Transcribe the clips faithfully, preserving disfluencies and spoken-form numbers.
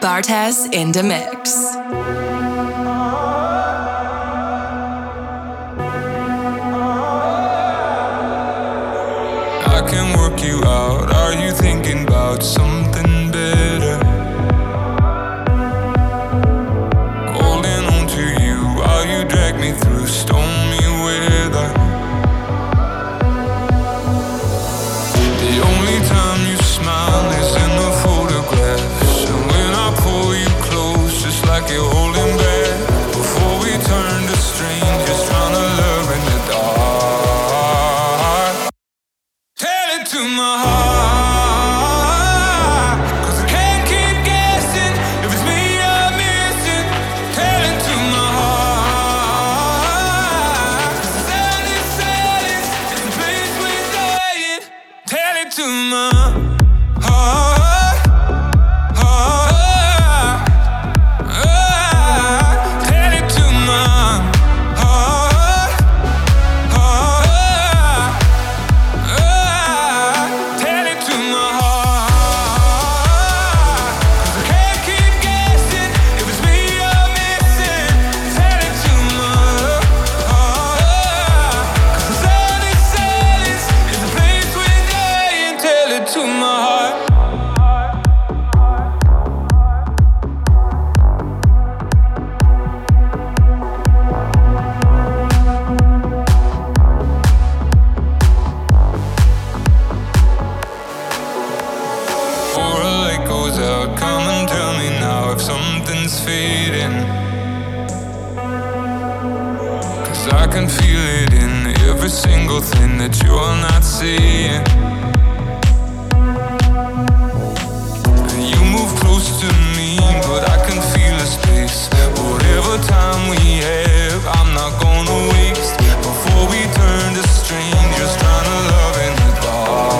Bartez in the mix. I can work you out. Are you thinking about something better? Holding on to you while you drag me through stormy weather. The only time you smile is in the photograph. Like you're holding back before we turn to strangers, trying to love in the dark. Tell it to my heart. in, 'cause I can feel it in every single thing that you are not seeing. And you move close to me, but I can feel the space. Whatever time we have, I'm not gonna waste. Before we turn to strangers trying to love in the dark.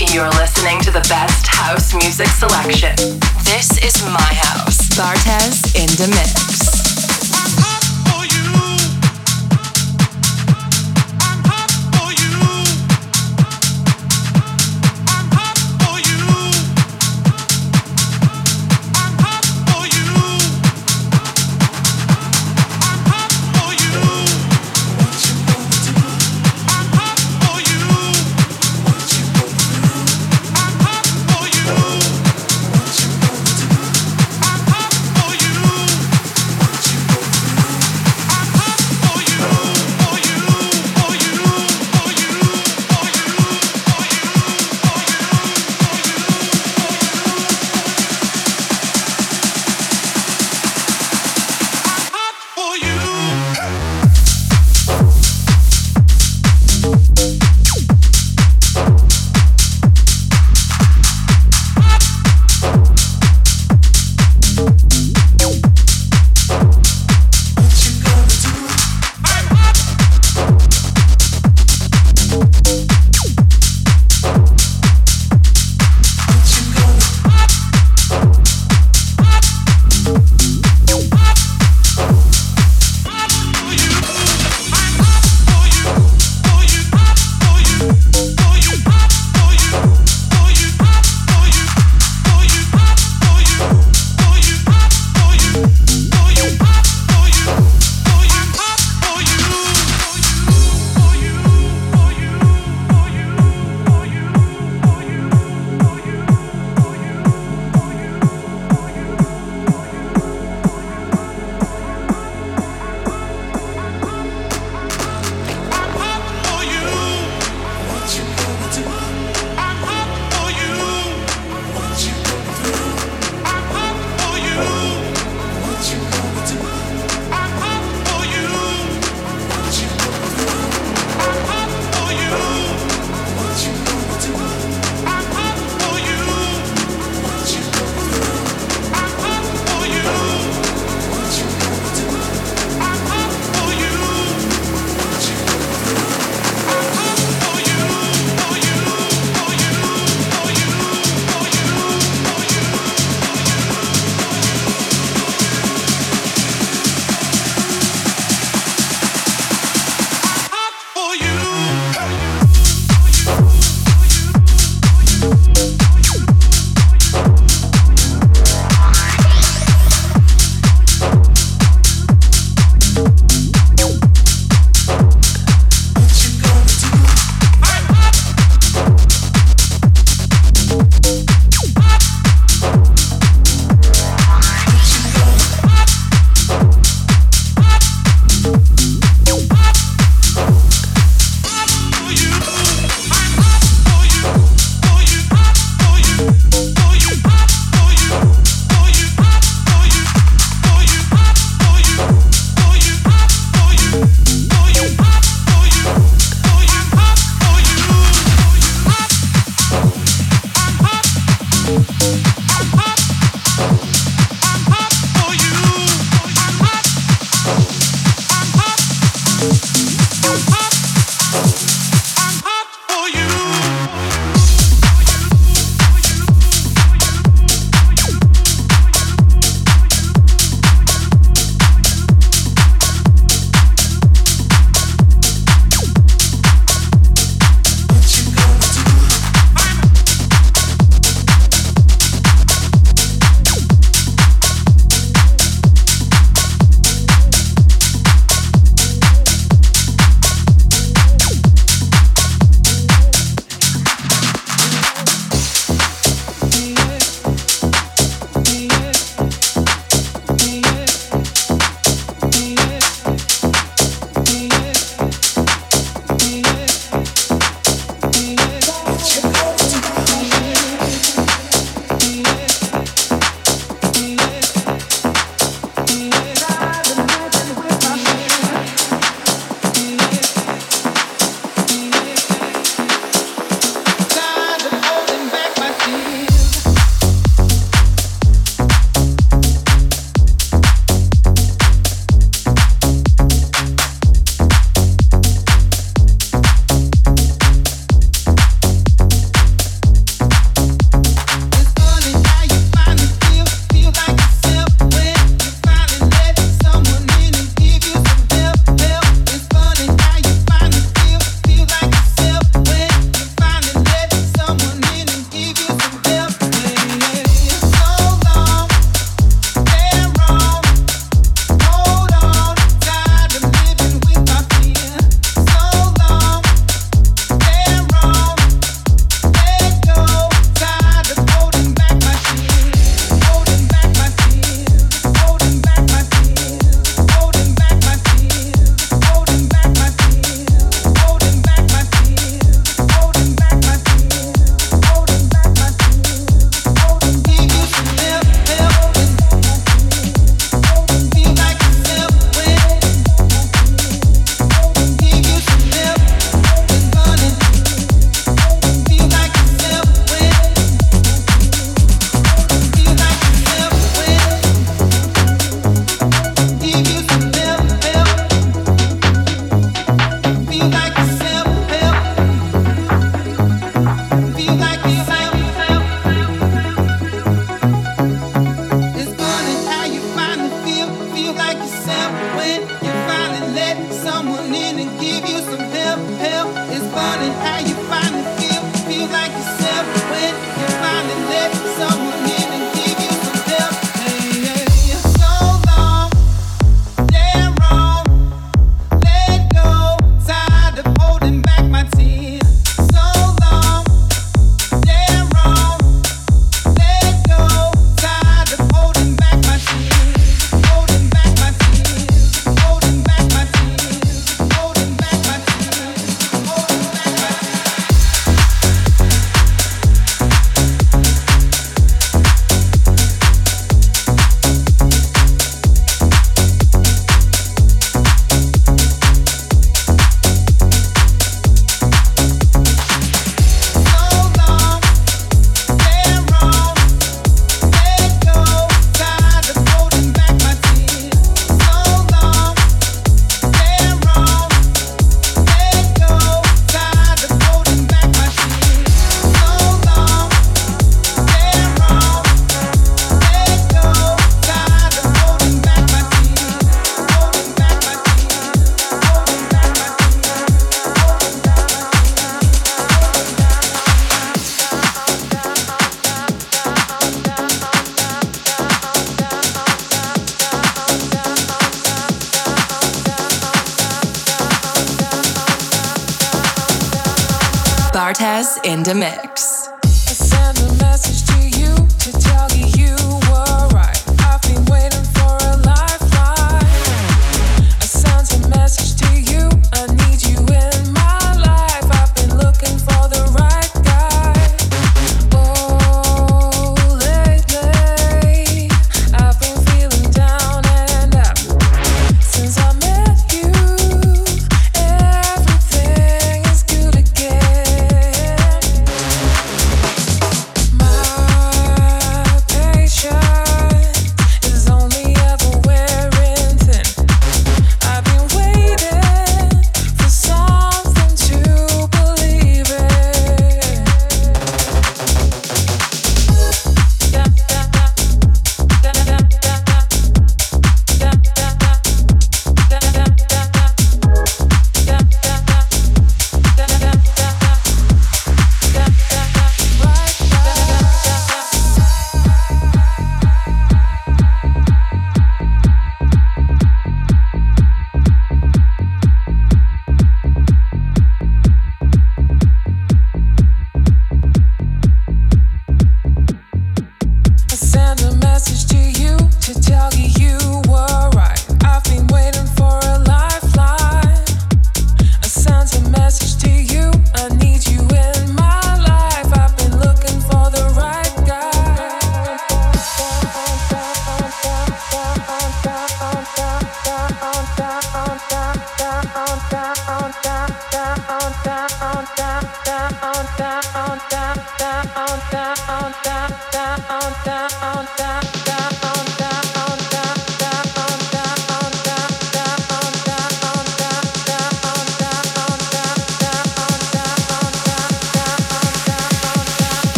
You're listening to the best house music selection. This is my house. Bartez in the mix.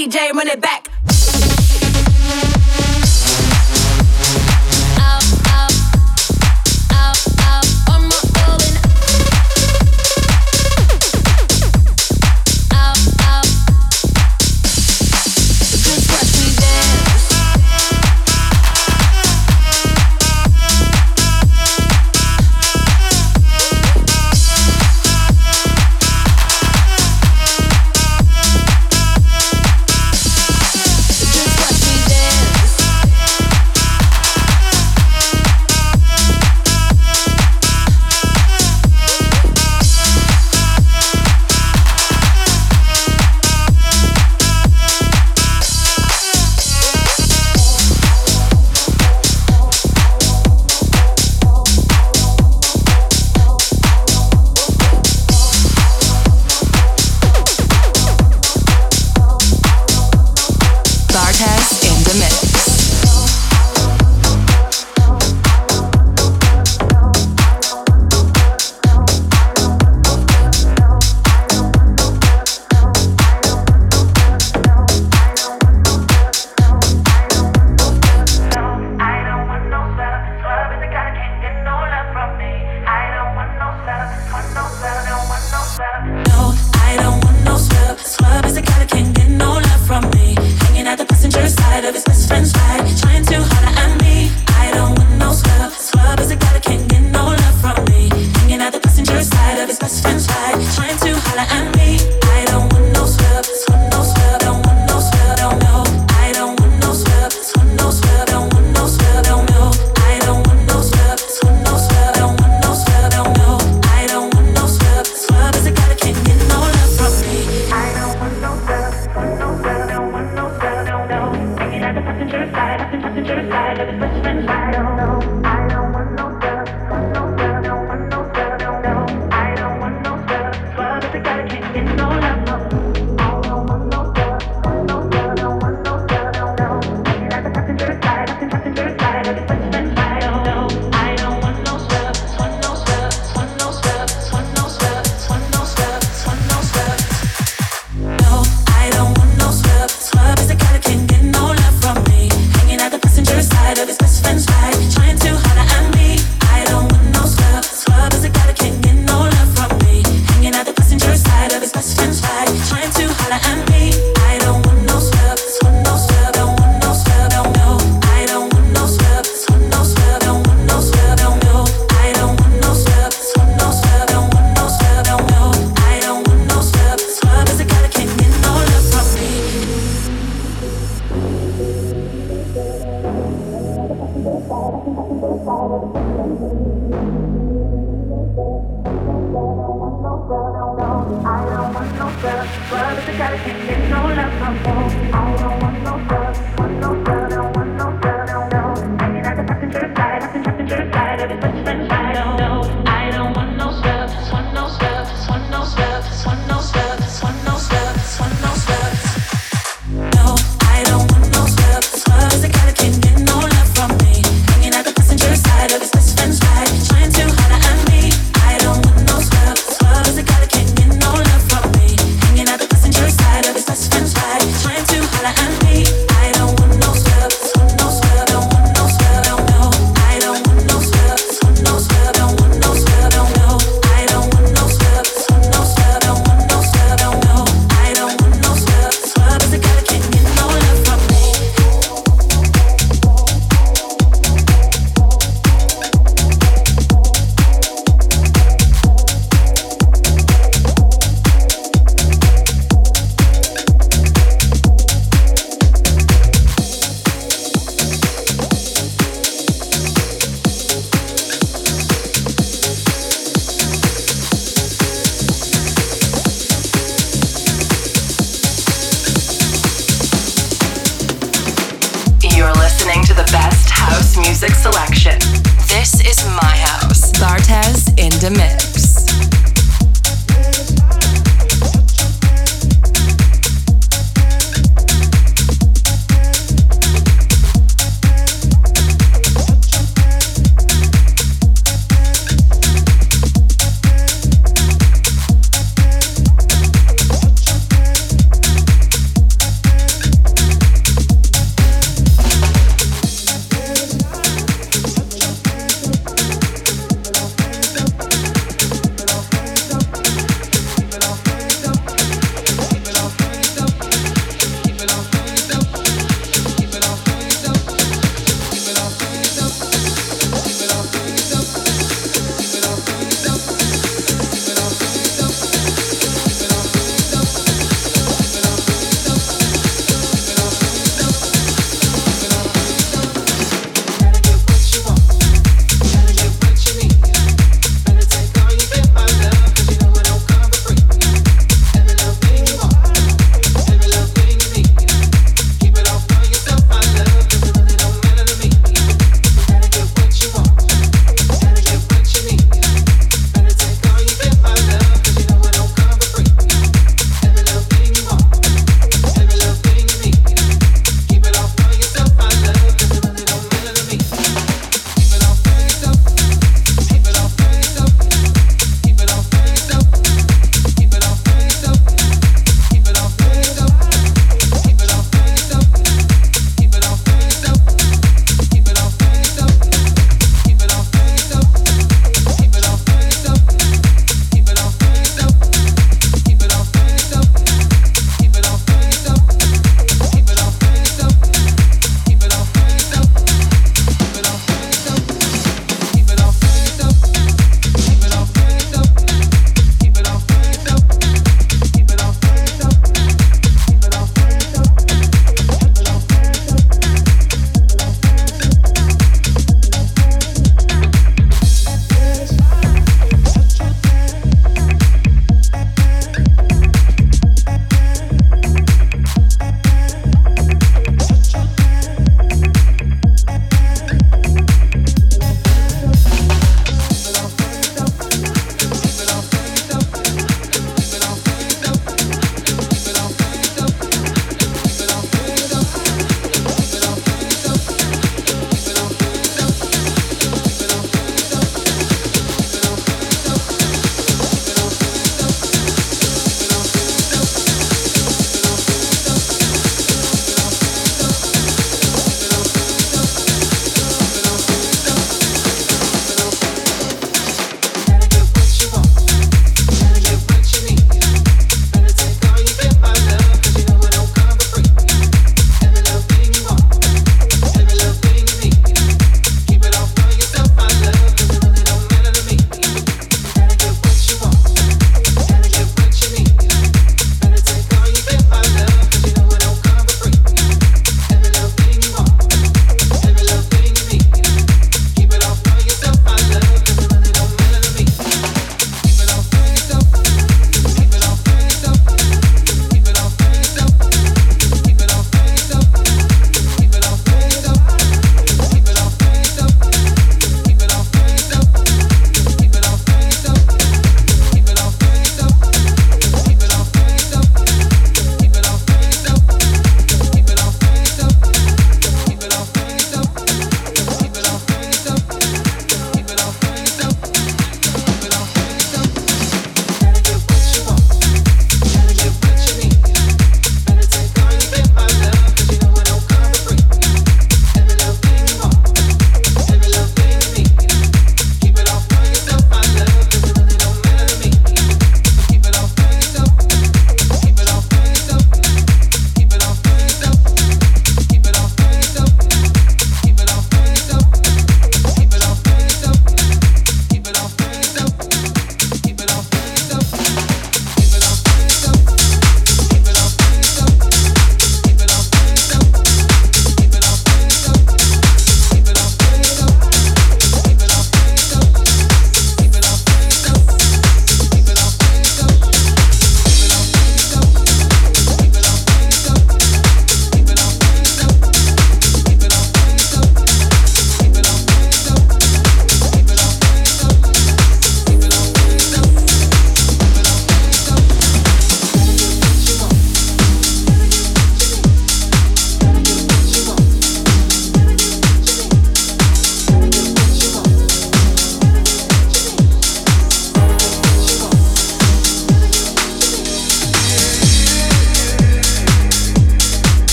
D J, run it back.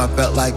I felt like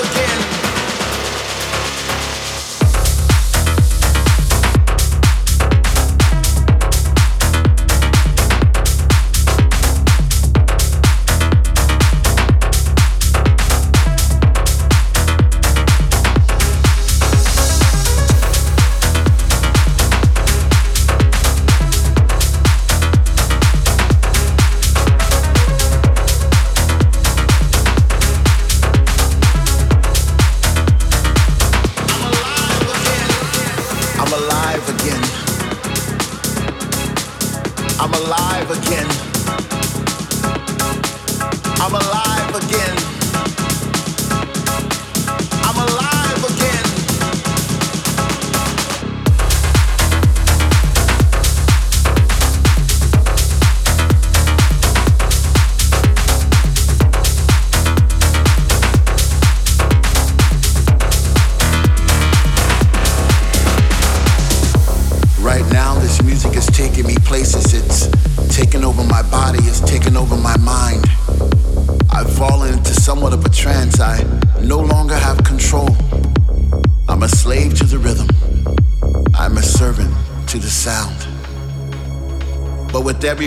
again. I'm alive again. I'm alive again. Right now, this music is taking me places. It's taking over my body. It's taking over my mind. I've fallen into somewhat of a trance. I no longer have control. I'm a slave to the rhythm. I'm a servant to the sound. But with every